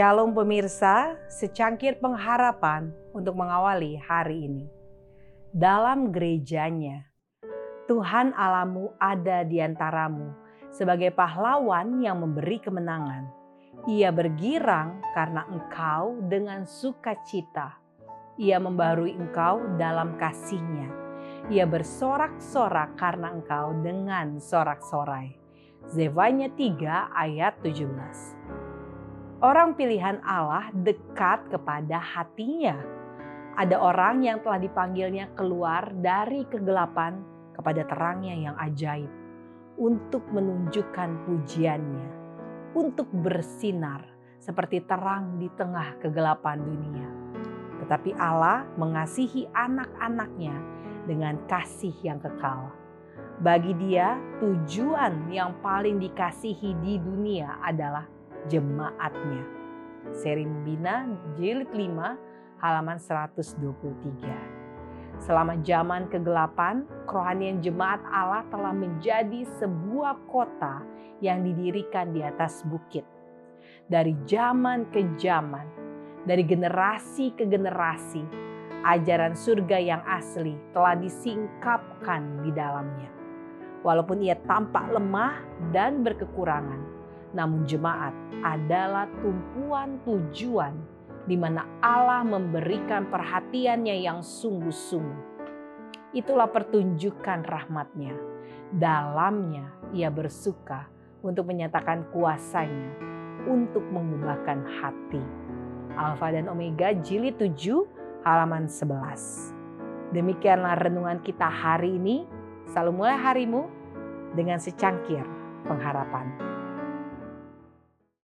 Shalom pemirsa, secangkir pengharapan untuk mengawali hari ini. Dalam gerejanya, Tuhan Allahmu ada di antaramu sebagai pahlawan yang memberi kemenangan. Ia bergirang karena engkau dengan sukacita. Ia membaharui engkau dalam kasihnya. Ia bersorak-sorak karena engkau dengan sorak-sorai. Zevanya 3 ayat 17. Orang pilihan Allah dekat kepada hatinya. Ada orang yang telah dipanggilnya keluar dari kegelapan kepada terangnya yang ajaib. Untuk menunjukkan pujiannya. Untuk bersinar seperti terang di tengah kegelapan dunia. Tetapi Allah mengasihi anak-anaknya dengan kasih yang kekal. Bagi dia tujuan yang paling dikasihi di dunia adalah jemaatnya. Serimbina jilid 5 halaman 123. Selama zaman kegelapan, kerohanian jemaat Allah telah menjadi sebuah kota yang didirikan di atas bukit. Dari zaman ke zaman, dari generasi ke generasi, ajaran surga yang asli telah disingkapkan di dalamnya. Walaupun ia tampak lemah dan berkekurangan, namun jemaat adalah tumpuan tujuan di mana Allah memberikan perhatiannya yang sungguh-sungguh. Itulah pertunjukan rahmatnya. Dalamnya ia bersuka untuk menyatakan kuasanya, untuk mengubahkan hati. Alfa dan Omega jilid 7 halaman 11. Demikianlah renungan kita hari ini. Selalu mulai harimu dengan secangkir pengharapan.